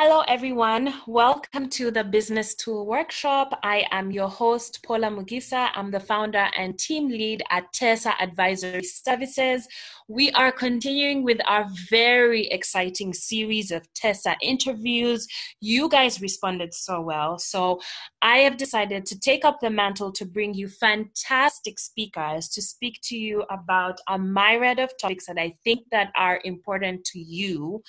Hello everyone, welcome to the Business Tool Workshop. I am your host, Paula Mugisa. I'm the founder and team lead at Tessa Advisory Services. We are continuing with our very exciting series of Tessa interviews. You guys responded so well, so I have decided to take up the mantle to bring you fantastic speakers to speak to you about a myriad of topics that I think that are important to you,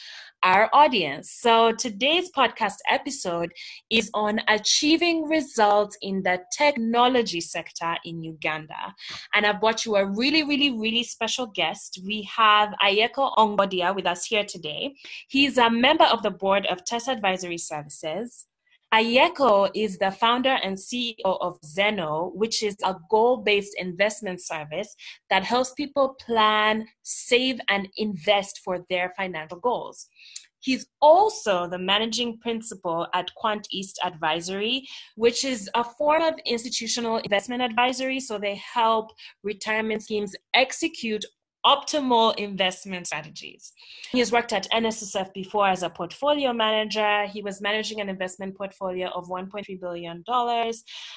our audience. So today's podcast episode is on achieving results in the technology sector in Uganda. And I've brought you a really special guest. We have Aeko Ongodia with us here today. He's a member of the board of Tessa Advisory Services. Aeko is the founder and CEO of XENO, which is a goal-based investment service that helps people plan, save, and invest for their financial goals. He's also the managing principal at Quant East Advisory, which is a form of institutional investment advisory. So they help retirement schemes execute optimal investment strategies. He has worked at nssf before as a portfolio manager. He was managing an investment portfolio of $1.3 billion.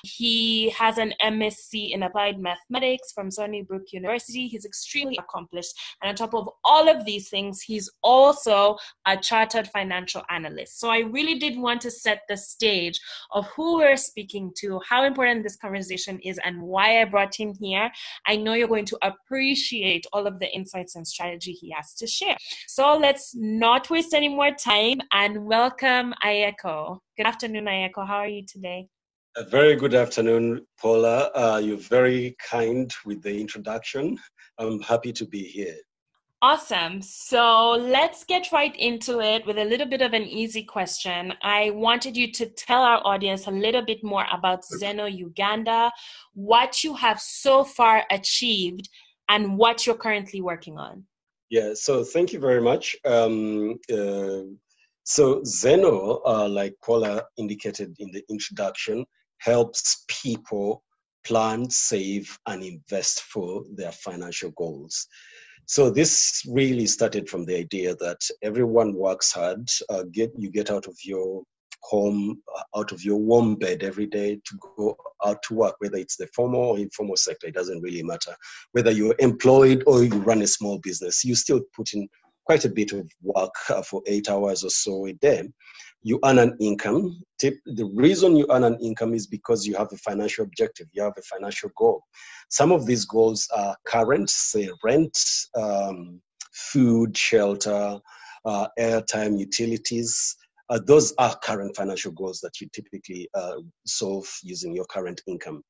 He has an MSc in applied mathematics from Sony Brook University. He's extremely accomplished, and on top of all of these things, he's also a chartered financial analyst. So I really did want to set the stage of who we're speaking to, how important this conversation is, and why I brought him here. I know you're going to appreciate all of the insights and strategy he has to share. So let's not waste any more time and welcome Aeko. Good afternoon, Aeko. How are you today? A very good afternoon, Paula. You're very kind with the introduction. I'm happy to be here. Awesome. So let's get right into it with a little bit of an easy question. I wanted you to tell our audience a little bit more about XENO Uganda, what you have so far achieved, and what you're currently working on. Yeah, so thank you very much. So XENO, like Paula indicated in the introduction, helps people plan, save, and invest for their financial goals. So this really started from the idea that everyone works hard. You get out of your home, out of your warm bed every day to go out to work, whether it's the formal or informal sector, it doesn't really matter. Whether you're employed or you run a small business, you still put in quite a bit of work for 8 hours or so a day. You earn an income. The reason you earn an income is because you have a financial objective, you have a financial goal. Some of these goals are current, say rent, food, shelter, airtime, utilities. Those are current financial goals that you typically solve using your current income.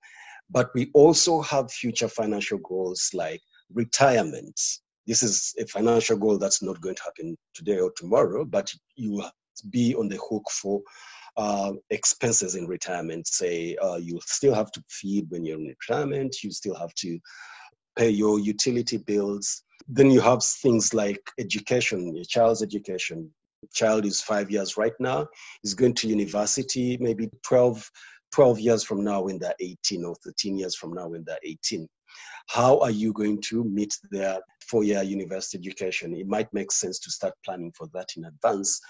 But we also have future financial goals like retirement. This is a financial goal that's not going to happen today or tomorrow, but you will be on the hook for expenses in retirement. Say you still have to feed when you're in retirement, you still have to pay your utility bills. Then you have things like education, your child's education. Child is 5 years right now, is going to university maybe 12 years from now when they're 18, or 13 years from now when they're 18. How are you going to meet their four-year university education? It might make sense to start planning for that in advance.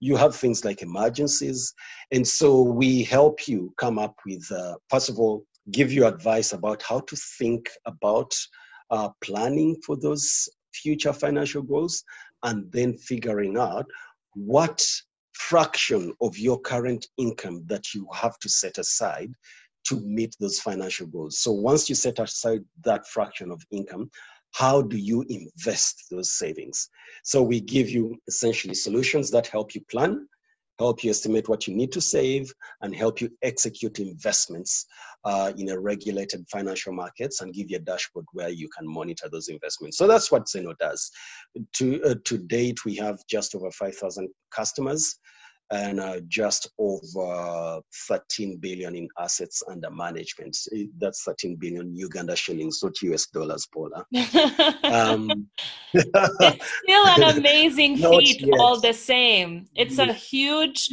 You have things like emergencies, and so we help you come up with, first of all, give you advice about how to think about planning for those future financial goals, and then figuring out what fraction of your current income that you have to set aside to meet those financial goals. So once you set aside that fraction of income, how do you invest those savings? So we give you essentially solutions that help you plan, help you estimate what you need to save, and help you execute investments in a regulated financial markets, and give you a dashboard where you can monitor those investments. So that's what XENO does. To date, we have just over 5,000 customers and just over 13 billion in assets under management. That's 13 billion Uganda shillings, not US dollars, Paula. It's still an amazing feat all the same. It's a huge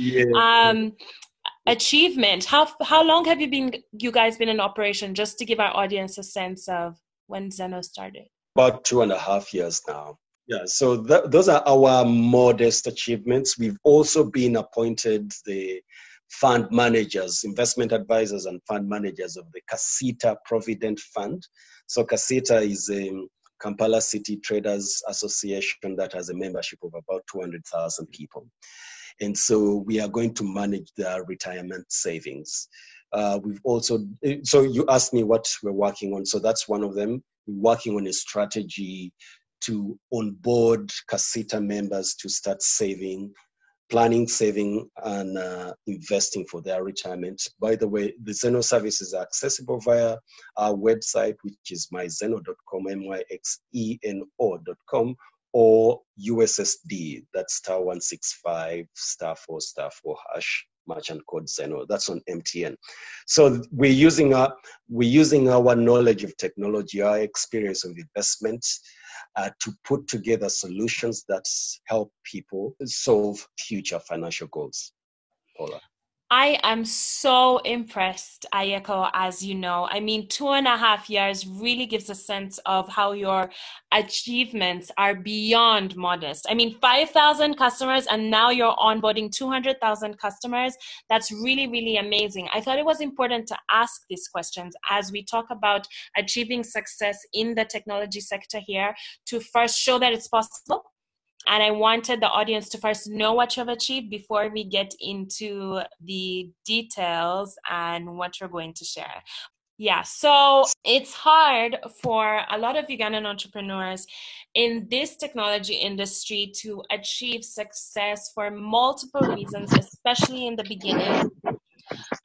achievement. How long have you guys been in operation, just to give our audience a sense of when XENO started? About 2.5 years now. Yeah, so those are our modest achievements. We've also been appointed the fund managers, investment advisors and fund managers of the KACITA Provident Fund. So KACITA is a Kampala City Traders Association that has a membership of about 200,000 people. And so we are going to manage their retirement savings. We've also, so you asked me what we're working on. So that's one of them. We're working on a strategy to onboard KACITA members to start saving, planning, saving, and investing for their retirement. By the way, the XENO services are accessible via our website, which is myzeno.com, myxeno.com, or USSD, that's *165*4*4# merchant code XENO. That's on MTN. So we're using our knowledge of technology, our experience of investment, to put together solutions that help people solve future financial goals. Paula. I am so impressed, Aeko, as you know. I mean, 2.5 years really gives a sense of how your achievements are beyond modest. I mean, 5,000 customers, and now you're onboarding 200,000 customers. That's really, really amazing. I thought it was important to ask these questions as we talk about achieving success in the technology sector here, to first show that it's possible. And I wanted the audience to first know what you've achieved before we get into the details and what you're going to share. Yeah, so it's hard for a lot of Ugandan entrepreneurs in this technology industry to achieve success for multiple reasons, especially in the beginning.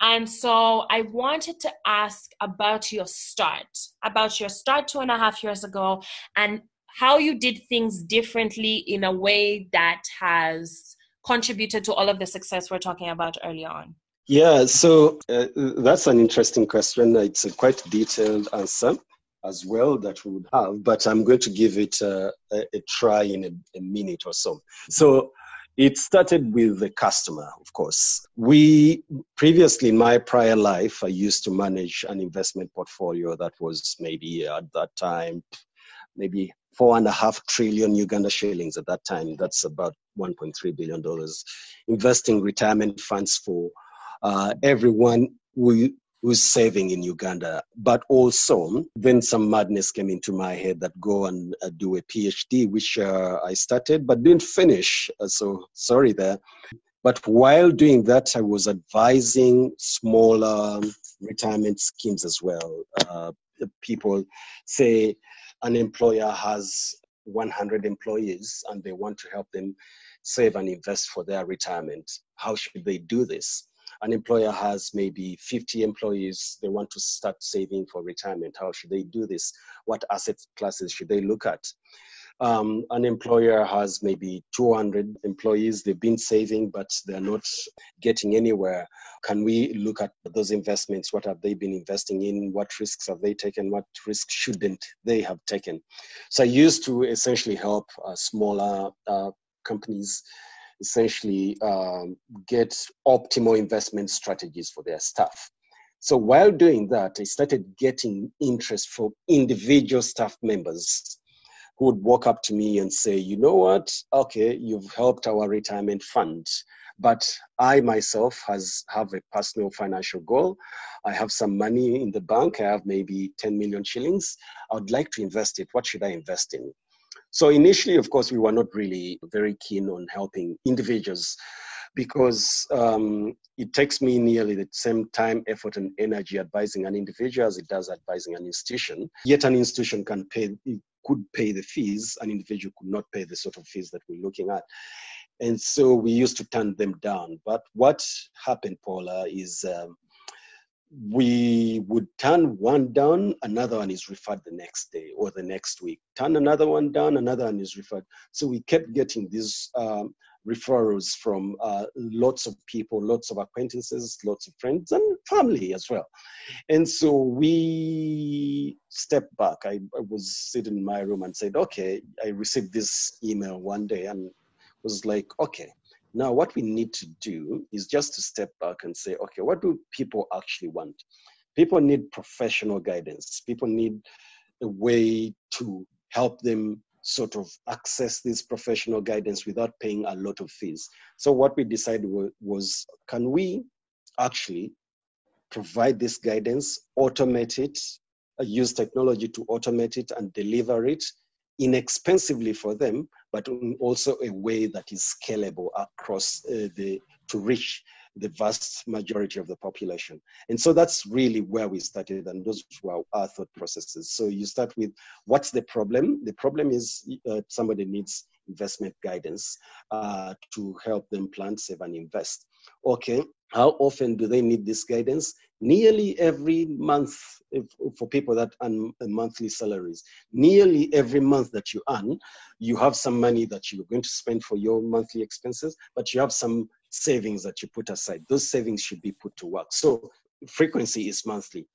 And so I wanted to ask about your start 2.5 years ago, and how you did things differently in a way that has contributed to all of the success we're talking about early on. Yeah, so that's an interesting question. It's a quite detailed answer as well that we would have, but I'm going to give it a try in a minute or so. So it started with the customer, of course. Previously, in my prior life, I used to manage an investment portfolio that was maybe at that time, maybe 4.5 trillion Uganda shillings at that time. That's about $1.3 billion. Investing retirement funds for everyone who's saving in Uganda. But also, then some madness came into my head that go and do a PhD, which I started but didn't finish. So sorry there. But while doing that, I was advising smaller retirement schemes as well. People say, an employer has 100 employees and they want to help them save and invest for their retirement. How should they do this? An employer has maybe 50 employees. They want to start saving for retirement. How should they do this? What asset classes should they look at? An employer has maybe 200 employees. They've been saving, but they're not getting anywhere. Can we look at those investments? What have they been investing in? What risks have they taken? What risks shouldn't they have taken? So I used to essentially help smaller companies essentially get optimal investment strategies for their staff. So while doing that, I started getting interest from individual staff members who would walk up to me and say, you know what, okay, you've helped our retirement fund, but I myself have a personal financial goal. I have some money in the bank. I have maybe 10 million shillings. I would like to invest it. What should I invest in? So initially, of course, we were not really very keen on helping individuals because it takes me nearly the same time, effort, and energy advising an individual as it does advising an institution. Yet an institution could pay the fees. An individual could not pay the sort of fees that we're looking at. And so we used to turn them down. But what happened, Paula, is we would turn one down, another one is referred the next day or the next week. Turn another one down, another one is referred. So we kept getting these referrals from lots of people, lots of acquaintances, lots of friends and family as well. And so we stepped back. I was sitting in my room and said, okay, I received this email one day and was like, okay, now what we need to do is just to step back and say, okay, what do people actually want? People need professional guidance. People need a way to help them sort of access this professional guidance without paying a lot of fees. So what we decided was, can we actually provide this guidance, automate it, use technology to automate it and deliver it inexpensively for them, but also a way that is scalable across to reach the vast majority of the population. And so that's really where we started, and those were our thought processes. So you start with, what's the problem? The problem is somebody needs investment guidance to help them plan, save, and invest. Okay, how often do they need this guidance? Nearly every month, for people that earn monthly salaries. Nearly every month that you earn, you have some money that you're going to spend for your monthly expenses, but you have some savings that you put aside. Those savings should be put to work. So frequency is monthly.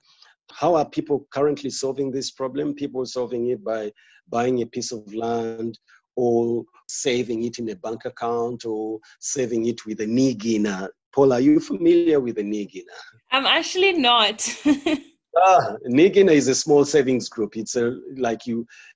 How are people currently solving this problem? People are solving it by buying a piece of land, or saving it in a bank account, or saving it with a nigina. Paula, are you familiar with a nigina? I'm actually not. Nigina is a small savings group. It's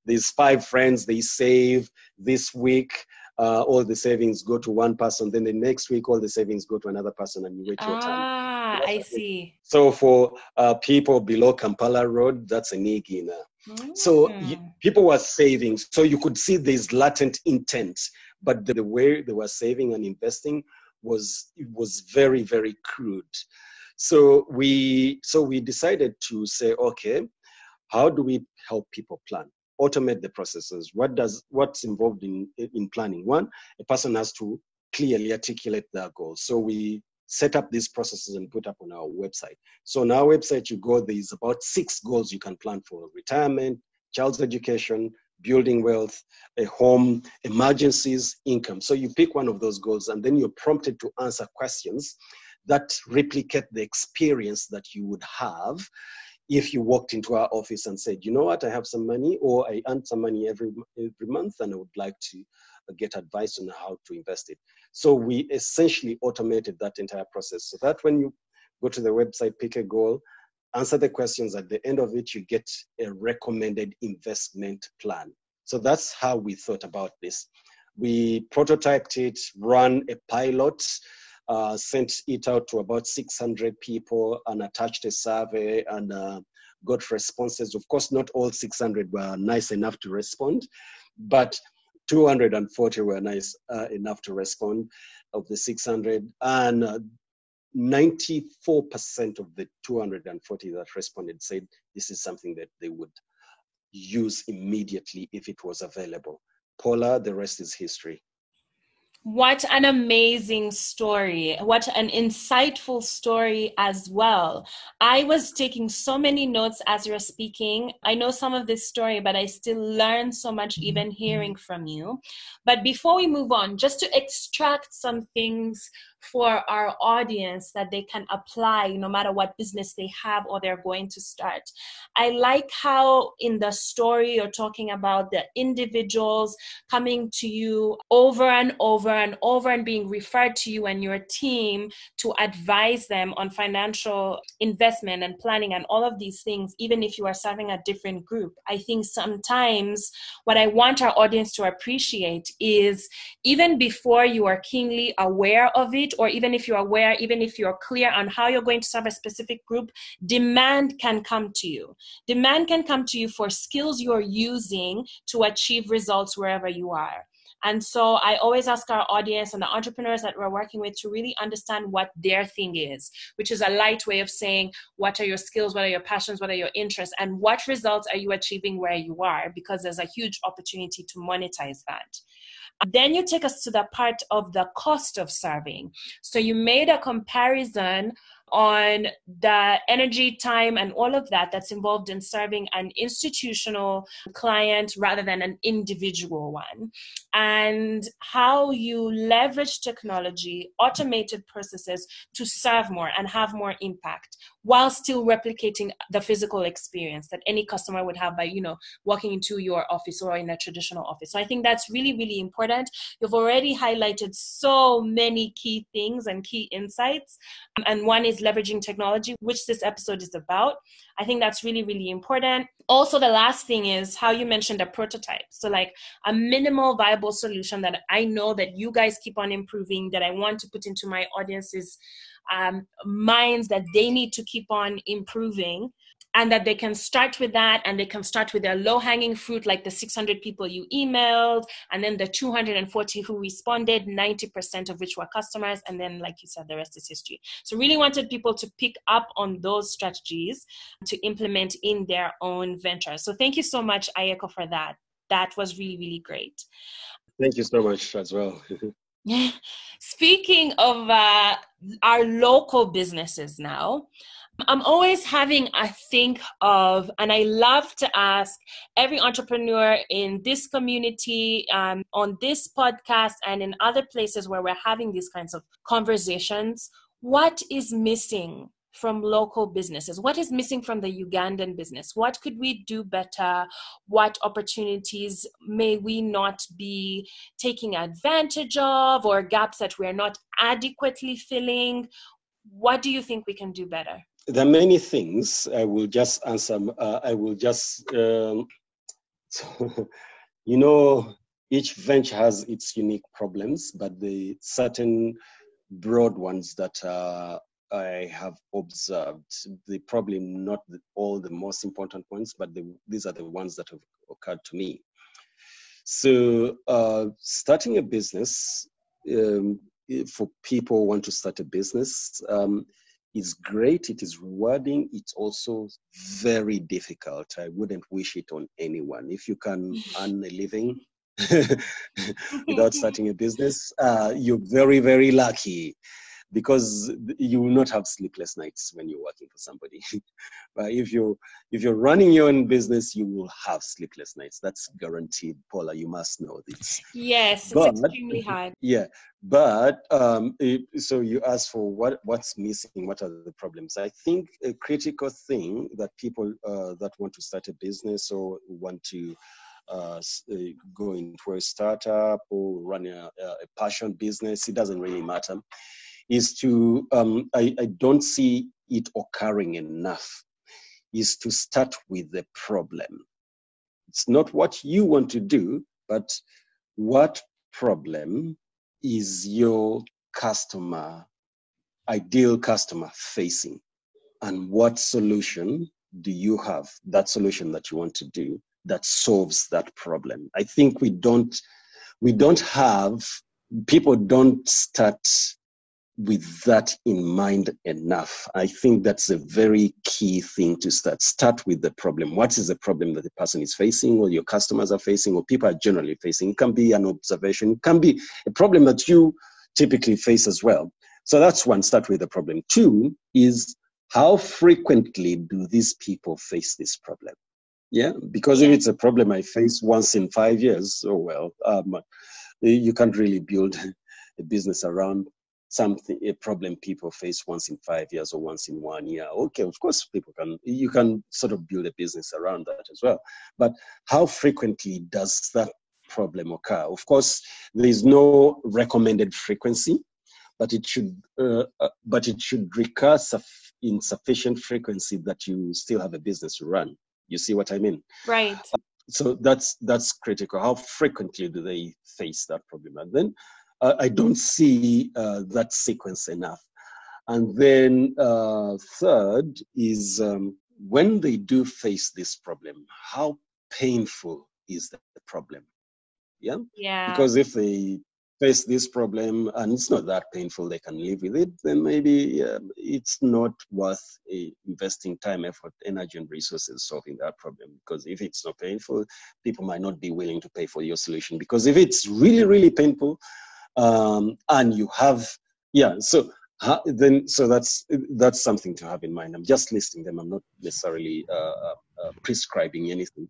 there's 5 friends, they save this week. All the savings go to one person, then the next week all the savings go to another person, and you wait your time. I see. So for people below Kampala Road, that's a nigina. So people were saving. So you could see this latent intent, but the way they were saving and investing was very, very crude. So we decided to say, okay, how do we help people plan? Automate the processes. What's involved in planning? One, a person has to clearly articulate their goals. So we set up these processes and put up on our website. So on our website, you go, there's about 6 goals you can plan for: retirement, child's education, building wealth, a home, emergencies, income. So you pick one of those goals, and then you're prompted to answer questions that replicate the experience that you would have if you walked into our office and said, you know what, I have some money, or I earn some money every month, and I would like to get advice on how to invest it. So we essentially automated that entire process, so that when you go to the website, pick a goal, answer the questions, at the end of it, you get a recommended investment plan. So that's how we thought about this. We prototyped it, ran a pilot, sent it out to about 600 people and attached a survey and got responses. Of course, not all 600 were nice enough to respond, but 240 were nice enough to respond of the 600, and 94% of the 240 that responded said this is something that they would use immediately if it was available. Paula, the rest is history. What an amazing story. What an insightful story as well. I was taking so many notes as you were speaking. I know some of this story, but I still learn so much even hearing from you. But before we move on, just to extract some things for our audience that they can apply no matter what business they have or they're going to start. I like how in the story you're talking about the individuals coming to you over and over and over and being referred to you and your team to advise them on financial investment and planning and all of these things, even if you are serving a different group. I think sometimes what I want our audience to appreciate is even before you are keenly aware of it, or even if you're aware, even if you're clear on how you're going to serve a specific group, demand can come to you. Demand can come to you for skills you're using to achieve results wherever you are. And so I always ask our audience and the entrepreneurs that we're working with to really understand what their thing is, which is a light way of saying, what are your skills, what are your passions, what are your interests, and what results are you achieving where you are? Because there's a huge opportunity to monetize that. Then you take us to the part of the cost of serving. So you made a comparison on the energy, time, and all of that that's involved in serving an institutional client rather than an individual one, and how you leverage technology, automated processes to serve more and have more impact while still replicating the physical experience that any customer would have by, walking into your office or in a traditional office. So I think that's really, really important. You've already highlighted so many key things and key insights, and one is leveraging technology, which this episode is about. I think that's really, really important. Also, the last thing is how you mentioned a prototype. So like a minimal viable solution that I know that you guys keep on improving, that I want to put into my audience's minds, that they need to keep on improving, and that they can start with that, and they can start with their low-hanging fruit, like the 600 people you emailed, and then the 240 who responded, 90% of which were customers, and then, like you said, the rest is history. So really wanted people to pick up on those strategies to implement in their own venture. So thank you so much, Aeko, for that. That was really, really great. Thank you so much as well. Speaking of our local businesses now, I'm always having a think of, and I love to ask every entrepreneur in this community, on this podcast and in other places where we're having these kinds of conversations, what is missing from local businesses? What is missing from the Ugandan business? What could we do better? What opportunities may we not be taking advantage of, or gaps that we're not adequately filling? What do you think we can do better? There are many things. I will just answer. You know, each venture has its unique problems, but the certain broad ones that I have observed, they probably not all the most important ones, but these are the ones that have occurred to me. So starting a business, for people who want to start a business, it's great, it is rewarding, it's also very difficult. I wouldn't wish it on anyone. If you can earn a living without starting a business, you're very, very lucky, because you will not have sleepless nights when you're working for somebody. But if you're running your own business, you will have sleepless nights. That's guaranteed. Paula, you must know this. Yes, it's extremely hard. Yeah, but so you asked for what's missing, what are the problems? I think a critical thing that people that want to start a business or want to go into a startup or run a passion business, it doesn't really matter, is to, I don't see it occurring enough, is to start with the problem. It's not what you want to do, but what problem is your customer, ideal customer, facing? And what solution do you have, that solution that you want to do, that solves that problem? I think we don't have, people don't start with that in mind enough. I think that's a very key thing to start. Start with the problem. What is the problem that the person is facing, or your customers are facing, or people are generally facing? It can be an observation, it can be a problem that you typically face as well. So that's one, start with the problem. Two is, how frequently do these people face this problem? Yeah, because if it's a problem I face once in 5 years, oh well, you can't really build a business around something, a problem people face once in 5 years or once in 1 year. Okay, of course, you can sort of build a business around that as well. But how frequently does that problem occur? Of course, there is no recommended frequency, but it should recur in sufficient frequency that you still have a business to run. You see what I mean? Right. So that's critical. How frequently do they face that problem? And then I don't see that sequence enough. And then third is, when they do face this problem, how painful is the problem? Yeah? Yeah. Because if they face this problem and it's not that painful, they can live with it, then maybe it's not worth investing time, effort, energy, and resources solving that problem. Because if it's not painful, people might not be willing to pay for your solution. Because if it's really, really painful, and you have, yeah, so then, so that's something to have in mind. I'm just listing them. I'm not necessarily prescribing anything.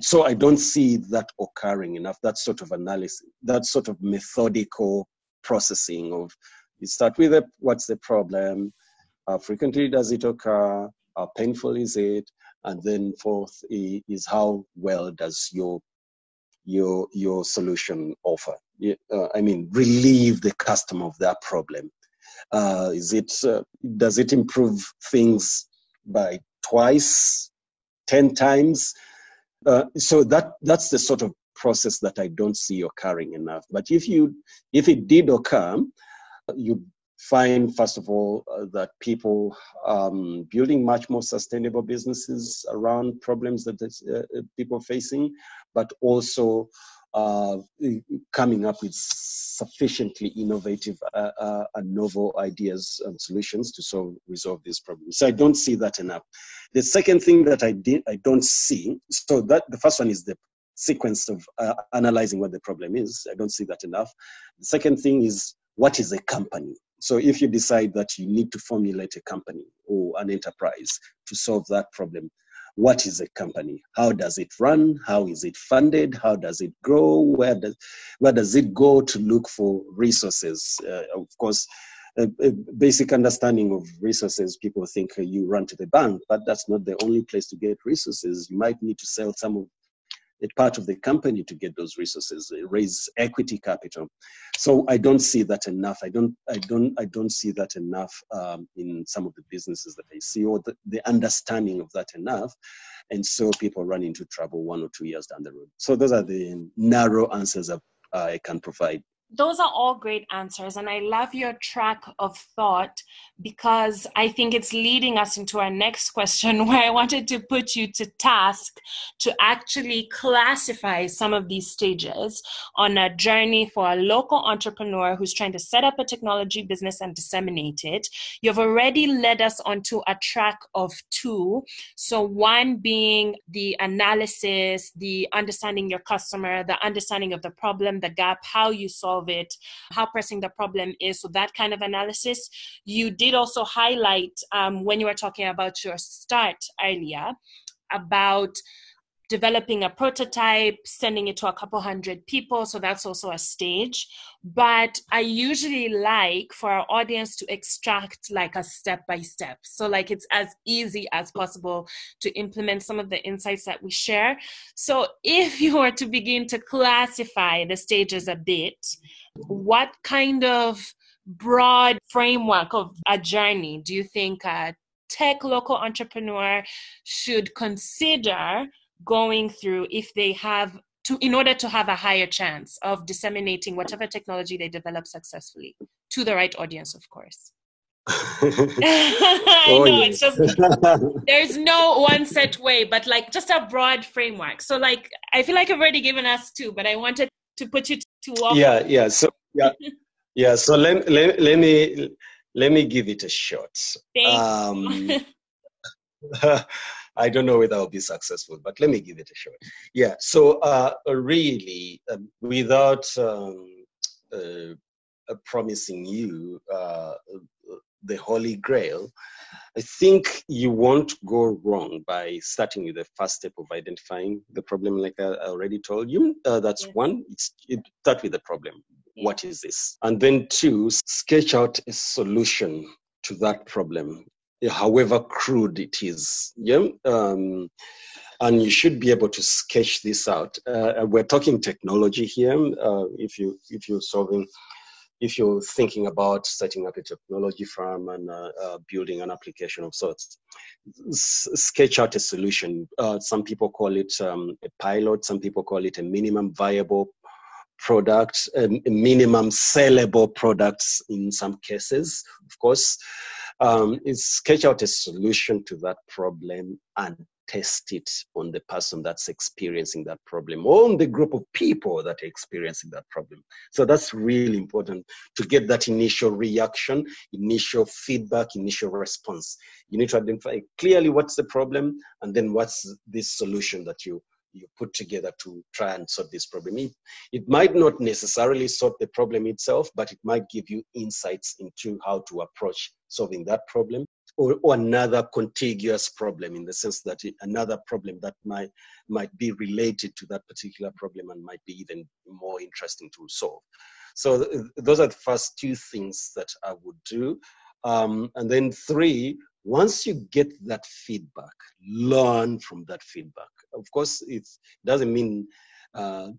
So I don't see that occurring enough, that sort of analysis, that sort of methodical processing of, you start with what's the problem, how frequently does it occur, how painful is it, and then fourth is, how well does your solution offer relieve the customer of that problem? Does it improve things by twice, 10 times? So that's the sort of process that I don't see occurring enough. But if it did occur, you find, first of all, that people are building much more sustainable businesses around problems that people are facing, but also coming up with sufficiently innovative and novel ideas and solutions to resolve these problems. So I don't see that enough. The second thing that I don't see, so that the first one is the sequence of analyzing what the problem is. I don't see that enough. The second thing is, what is a company? So if you decide that you need to formulate a company or an enterprise to solve that problem, what is a company? How does it run? How is it funded? How does it grow? Where does it go to look for resources? Of course, a basic understanding of resources, people think you run to the bank, but that's not the only place to get resources. You might need to sell some of a part of the company to get those resources, raise equity capital. So I don't see that enough. I don't see that enough in some of the businesses that I see, or the understanding of that enough. And so people run into trouble 1 or 2 years down the road. So those are the narrow answers I can provide. Those are all great answers, and I love your track of thought, because I think it's leading us into our next question, where I wanted to put you to task to actually classify some of these stages on a journey for a local entrepreneur who's trying to set up a technology business and disseminate it. You've already led us onto a track of two. So one being the analysis, the understanding your customer, the understanding of the problem, the gap, how you solve it, how pressing the problem is, so that kind of analysis. You did also highlight when you were talking about your start earlier about developing a prototype, sending it to a couple hundred people, so that's also a stage. But I usually like for our audience to extract like a step-by-step. So like it's as easy as possible to implement some of the insights that we share. So if you were to begin to classify the stages a bit, what kind of broad framework of a journey do you think a tech local entrepreneur should consider going through if they have to, in order to have a higher chance of disseminating whatever technology they develop successfully to the right audience, of course? It's just, there's no one set way, but like just a broad framework. So like, I feel like I've already given us two, but I wanted to put you to walk. Yeah. So yeah. So let me give it a shot. Thanks. I don't know whether I'll be successful, but let me give it a shot. Yeah, so really, without promising you the Holy Grail, I think you won't go wrong by starting with the first step of identifying the problem, like I already told you. That's one. Start with the problem. Yeah. What is this? And then two, sketch out a solution to that problem, however crude it is, and you should be able to sketch this out. We're talking technology here. If you're thinking about setting up a technology firm and building an application of sorts, sketch out a solution. Some people call it a pilot. Some people call it a minimum viable product, a minimum sellable products in some cases, of course. Is sketch out a solution to that problem and test it on the person that's experiencing that problem, or on the group of people that are experiencing that problem. So that's really important to get that initial reaction, initial feedback, initial response. You need to identify clearly what's the problem, and then what's this solution that you put together to try and solve this problem. It might not necessarily solve the problem itself, but it might give you insights into how to approach solving that problem, or another contiguous problem, in the sense that another problem that might be related to that particular problem and might be even more interesting to solve. So those are the first two things that I would do. And then three, once you get that feedback, learn from that feedback. Of course, it doesn't mean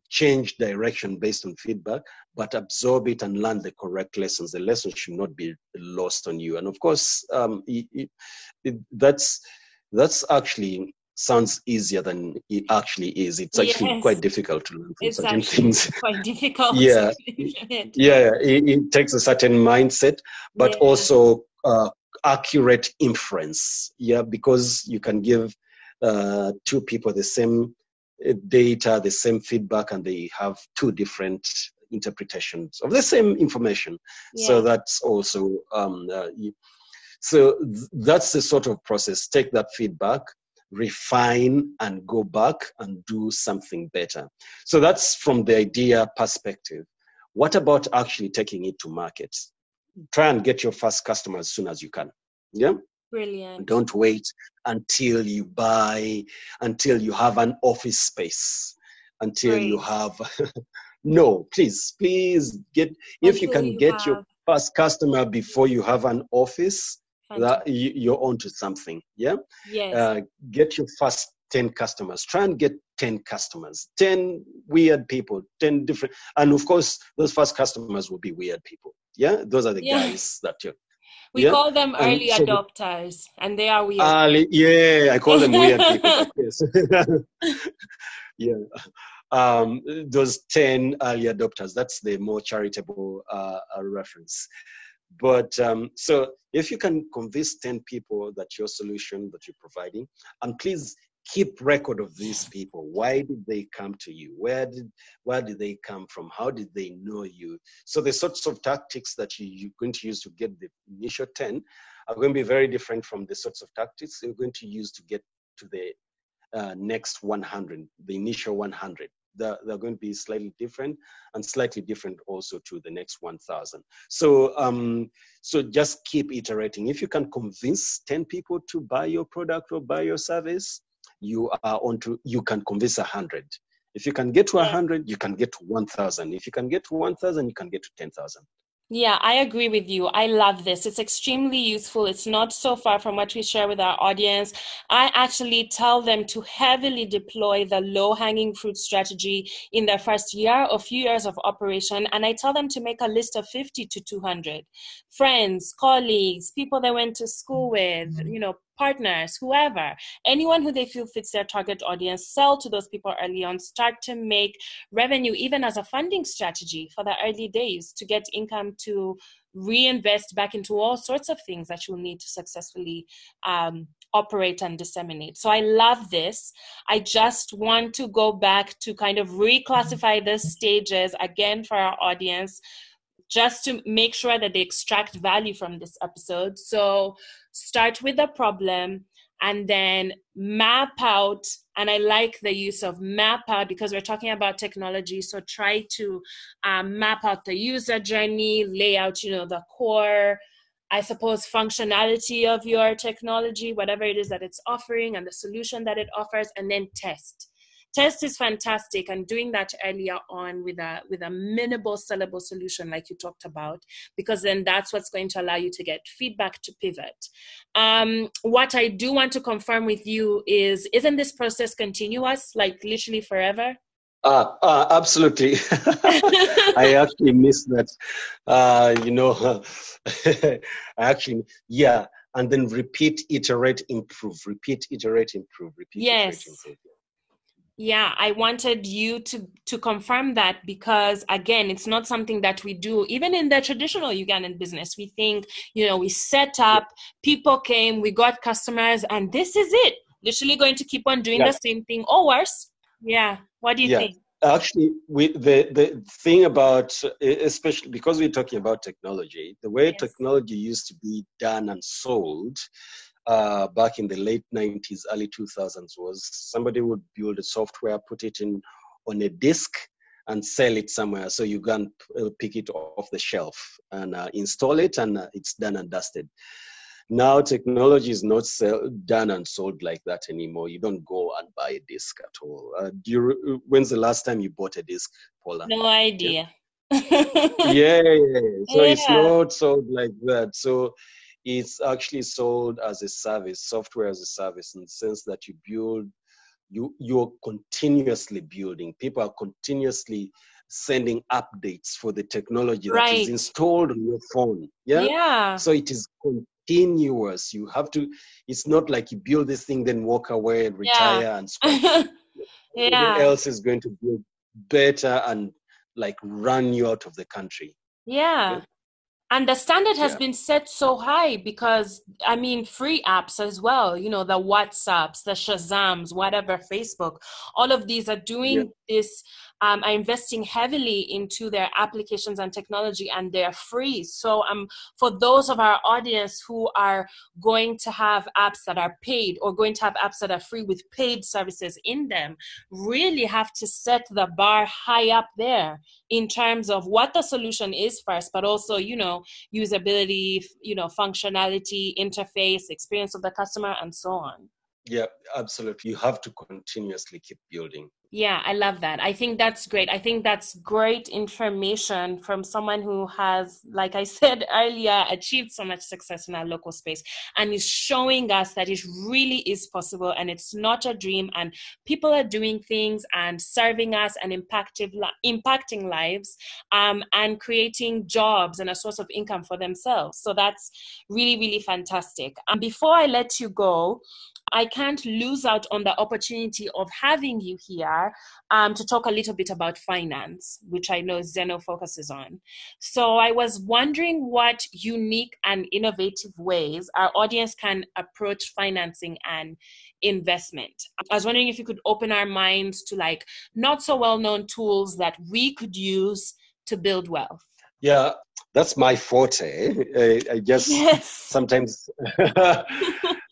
change direction based on feedback, but absorb it and learn the correct lessons. The lessons should not be lost on you. And of course, that's actually sounds easier than it actually is. It's actually quite difficult to learn from certain things. Quite difficult. It takes a certain mindset, but also accurate inference. Yeah, because you can give two people the same data, the same feedback, and they have two different interpretations of the same information. Yeah. So that's also so that's the sort of process. Take that feedback, refine, and go back and do something better. So that's from the idea perspective. What about actually taking it to market? Try and get your first customer as soon as you can. Yeah. Brilliant. Don't wait until you buy, until you have an office space, until you have no, please get, if you can get your first customer before you have an office, that you're onto something. Yeah. Yes. Get your first 10 customers. Try and get 10 customers, 10 weird people, 10 different. And of course, those first customers will be weird people. Yeah. Those are the guys that you're. We call them early adopters, and they are weird. I call them weird people. Yes. Those 10 early adopters, that's the more charitable reference. But so if you can convince 10 people that your solution that you're providing, and please keep record of these people. Why did they come to you? Where did they come from? How did they know you? So the sorts of tactics that you're going to use to get the initial 10 are going to be very different from the sorts of tactics you're going to use to get to the next 100, the initial 100. They're going to be slightly different, and slightly different also to the next 1,000. So so just keep iterating. If you can convince 10 people to buy your product or buy your service, you can convince 100. If you can get to 100, you can get to 1,000. If you can get to 1,000, you can get to 10,000. Yeah, I agree with you. I love this. It's extremely useful. It's not so far from what we share with our audience. I actually tell them to heavily deploy the low-hanging fruit strategy in their first year or few years of operation. And I tell them to make a list of 50 to 200 friends, colleagues, people they went to school with, partners, whoever, anyone who they feel fits their target audience, sell to those people early on, start to make revenue, even as a funding strategy for the early days to get income to reinvest back into all sorts of things that you'll need to successfully operate and disseminate. So I love this. I just want to go back to kind of reclassify these stages again for our audience, just to make sure that they extract value from this episode. So start with the problem and then map out. And I like the use of map out because we're talking about technology. So try to map out the user journey, lay out, the core, I suppose, functionality of your technology, whatever it is that it's offering and the solution that it offers, and then test. Test is fantastic, and doing that earlier on with a minimal sellable solution like you talked about, because then that's what's going to allow you to get feedback to pivot. What I do want to confirm with you is, isn't this process continuous, like literally forever? Absolutely. I actually missed that. And then repeat, iterate, improve. Repeat, iterate, improve. Repeat, iterate, improve. Yeah, I wanted you to confirm that because, again, it's not something that we do. Even in the traditional Ugandan business, we think, we set up, people came, we got customers, and this is it. Literally going to keep on doing the same thing or worse. Yeah. What do you think? Actually, the thing about, especially because we're talking about technology, the way technology used to be done and sold back in the late 90s, early 2000s was somebody would build a software, put it in on a disk and sell it somewhere. So you can pick it off the shelf and install it, and it's done and dusted. Now technology is not done and sold like that anymore. You don't go and buy a disk at all. When's the last time you bought a disk, Paula? No idea. It's not sold like that. So it's actually sold as a service, software as a service, in the sense that you build you're continuously building. People are continuously sending updates for the technology that is installed on your phone. Yeah. So it is continuous. You have to, it's not like you build this thing, then walk away and retire and scratch. Everything else is going to build better and like run you out of the country. Yeah. And the standard has been set so high because, I mean, free apps as well, you know, the WhatsApps, the Shazams, whatever, Facebook, all of these are doing this, are investing heavily into their applications and technology, and they're free. So for those of our audience who are going to have apps that are paid or going to have apps that are free with paid services in them, really have to set the bar high up there in terms of what the solution is first, but also, you know, usability, you know, functionality, interface, experience of the customer, and so on. Yeah, absolutely. You have to continuously keep building. Yeah, I love that. I think that's great. I think that's great information from someone who has, like I said earlier, achieved so much success in our local space and is showing us that it really is possible and it's not a dream, and people are doing things and serving us and impacting lives and creating jobs and a source of income for themselves. So that's really, really fantastic. Before I let you go, I can't lose out on the opportunity of having you here to talk a little bit about finance, which I know XENO focuses on. So I was wondering what unique and innovative ways our audience can approach financing and investment. I was wondering if you could open our minds to like not so well-known tools that we could use to build wealth. Yeah, that's my forte. I just sometimes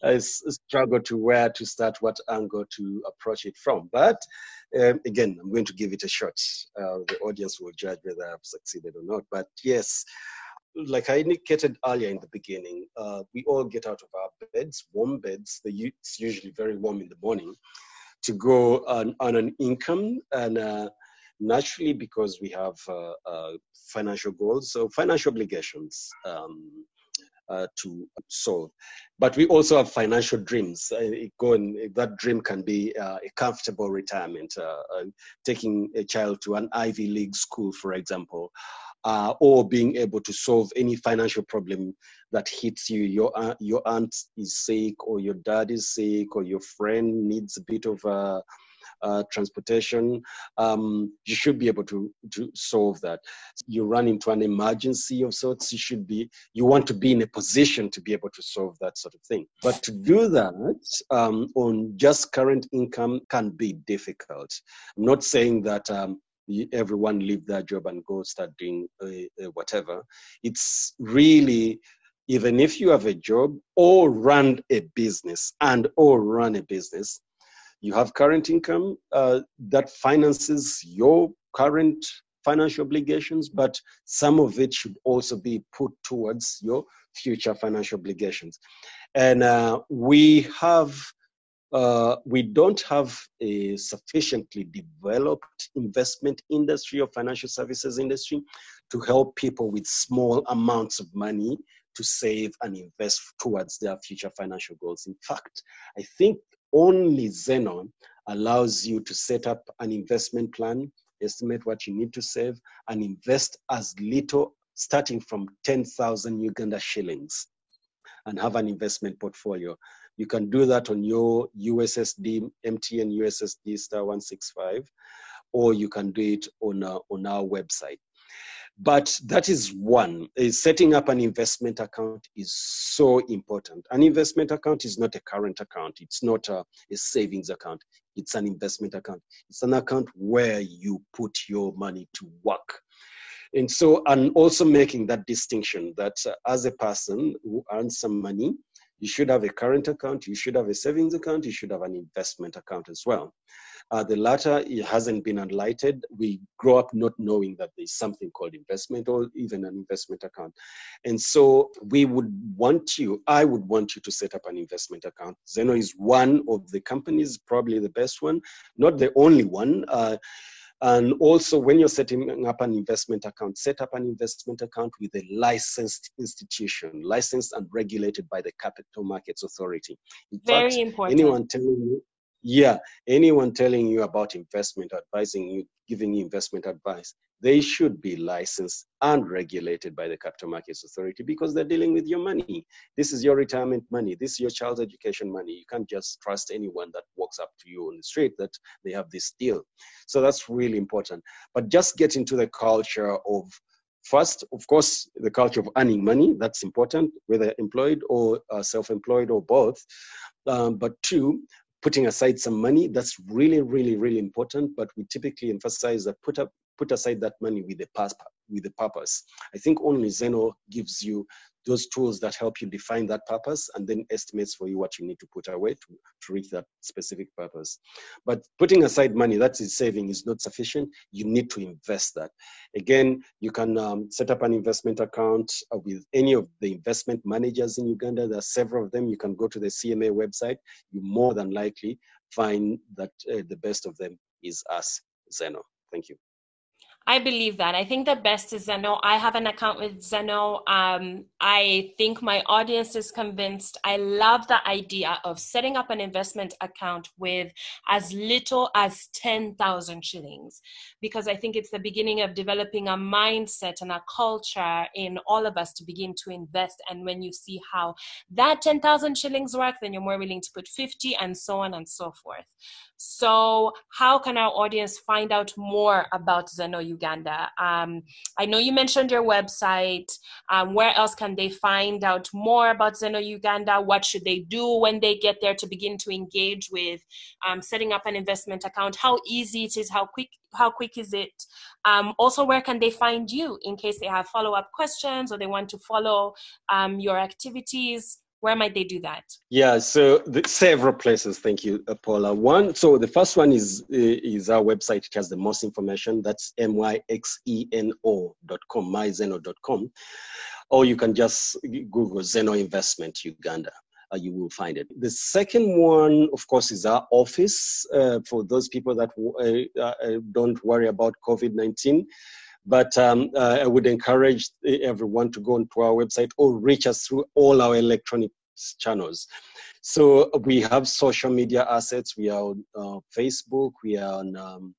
I struggle to where to start, what angle to approach it from. But again, I'm going to give it a shot. The audience will judge whether I've succeeded or not. But yes, like I indicated earlier in the beginning, we all get out of our beds, warm beds. It's usually very warm in the morning, to go on an income and naturally because we have financial goals, so financial obligations to solve. But we also have financial dreams. That dream can be a comfortable retirement, taking a child to an Ivy League school, for example, or being able to solve any financial problem that hits you. Your aunt is sick, or your dad is sick, or your friend needs a bit of transportation. You should be able to solve that. You run into an emergency of sorts. You want to be in a position to be able to solve that sort of thing. But to do that on just current income can be difficult. I'm not saying that everyone leave their job and go start doing whatever. It's really, even if you have a job or run a business you have current income that finances your current financial obligations, but some of it should also be put towards your future financial obligations. And we don't have a sufficiently developed investment industry or financial services industry to help people with small amounts of money to save and invest towards their future financial goals. In fact, I think only XENO allows you to set up an investment plan, estimate what you need to save, and invest as little, starting from 10,000 Uganda shillings, and have an investment portfolio. You can do that on your USSD, MTN USSD *165, or you can do it on our website. But that is one. Setting up an investment account is so important. An investment account is not a current account. It's not a savings account. It's an investment account. It's an account where you put your money to work. And so, and also making that distinction that as a person who earns some money, you should have a current account, you should have a savings account, you should have an investment account as well. The latter, it hasn't been enlightened. We grow up not knowing that there's something called investment or even an investment account. And so I would want you to set up an investment account. XENO is one of the companies, probably the best one, not the only one. And also when you're setting up an investment account, set up an investment account with a licensed institution, licensed and regulated by the Capital Markets Authority. In fact, very important. Anyone telling you yeah, anyone telling you about investment, advising you, giving you investment advice, they should be licensed and regulated by the Capital Markets Authority, because they're dealing with your money. This is your retirement money. This is your child's education money. You can't just trust anyone that walks up to you on the street that they have this deal. So that's really important. But just get into the culture of, first, of course, the culture of earning money. That's important, whether employed or self-employed or both. But two, putting aside some money. That's really, really, really important. But we typically emphasize that put aside that money with a purpose. I think only XENO gives you those tools that help you define that purpose and then estimates for you what you need to put away to reach that specific purpose. But putting aside money, that is saving, is not sufficient. You need to invest that. Again, you can set up an investment account with any of the investment managers in Uganda. There are several of them. You can go to the CMA website. You more than likely find that the best of them is us, XENO. Thank you. I believe that. I think the best is XENO. I have an account with XENO. I think my audience is convinced. I love the idea of setting up an investment account with as little as 10,000 shillings, because I think it's the beginning of developing a mindset and a culture in all of us to begin to invest. And when you see how that 10,000 shillings work, then you're more willing to put 50 and so on and so forth. So how can our audience find out more about XENO Uganda? I know you mentioned your website. Where else can they find out more about XENO Uganda? What should they do when they get there to begin to engage with setting up an investment account? How easy it is? How quick is it? Also, where can they find you in case they have follow-up questions or they want to follow your activities? Where might they do that? Yeah, so several places. Thank you, Paula. One, so the first one is our website, which has the most information. That's myxeno.com, myzeno.com. Or you can just Google XENO Investment Uganda. You will find it. The second one, of course, is our office for those people that don't worry about COVID-19. But I would encourage everyone to go onto our website or reach us through all our electronic channels. So we have social media assets. We are on Facebook, we are on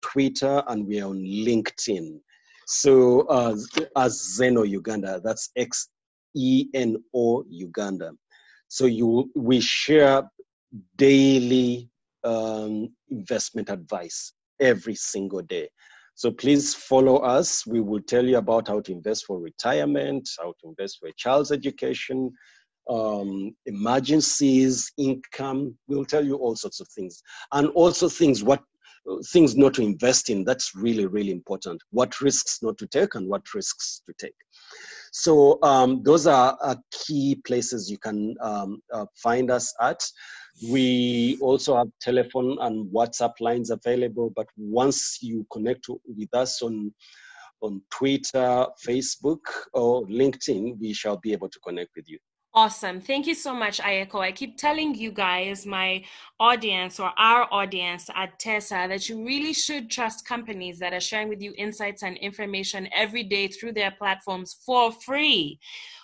Twitter, and we are on LinkedIn. So as XENO Uganda, that's XENO Uganda. So we share daily investment advice every single day. So please follow us. We will tell you about how to invest for retirement, how to invest for a child's education, emergencies, income. We'll tell you all sorts of things. And also things not to invest in. That's really, really important. What risks not to take and what risks to take. So those are key places you can find us at. We also have telephone and WhatsApp lines available, but once you connect with us on Twitter, Facebook, or LinkedIn, we shall be able to connect with you. Awesome. Thank you so much, Aeko. I keep telling you guys, my audience or our audience at Tessa, that you really should trust companies that are sharing with you insights and information every day through their platforms for free,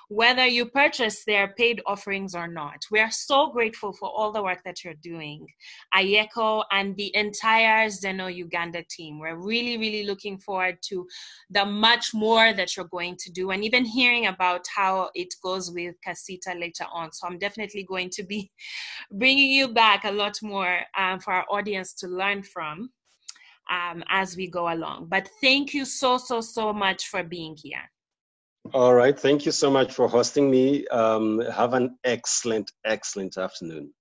whether you purchase their paid offerings or not. We are so grateful for all the work that you're doing, Aeko and the entire XENO Uganda team. We're really, really looking forward to the much more that you're going to do and even hearing about how it goes with KACITA later on. So I'm definitely going to be bringing you back a lot more for our audience to learn from as we go along. But thank you so, so, so much for being here. All right. Thank you so much for hosting me. Have an excellent, excellent afternoon.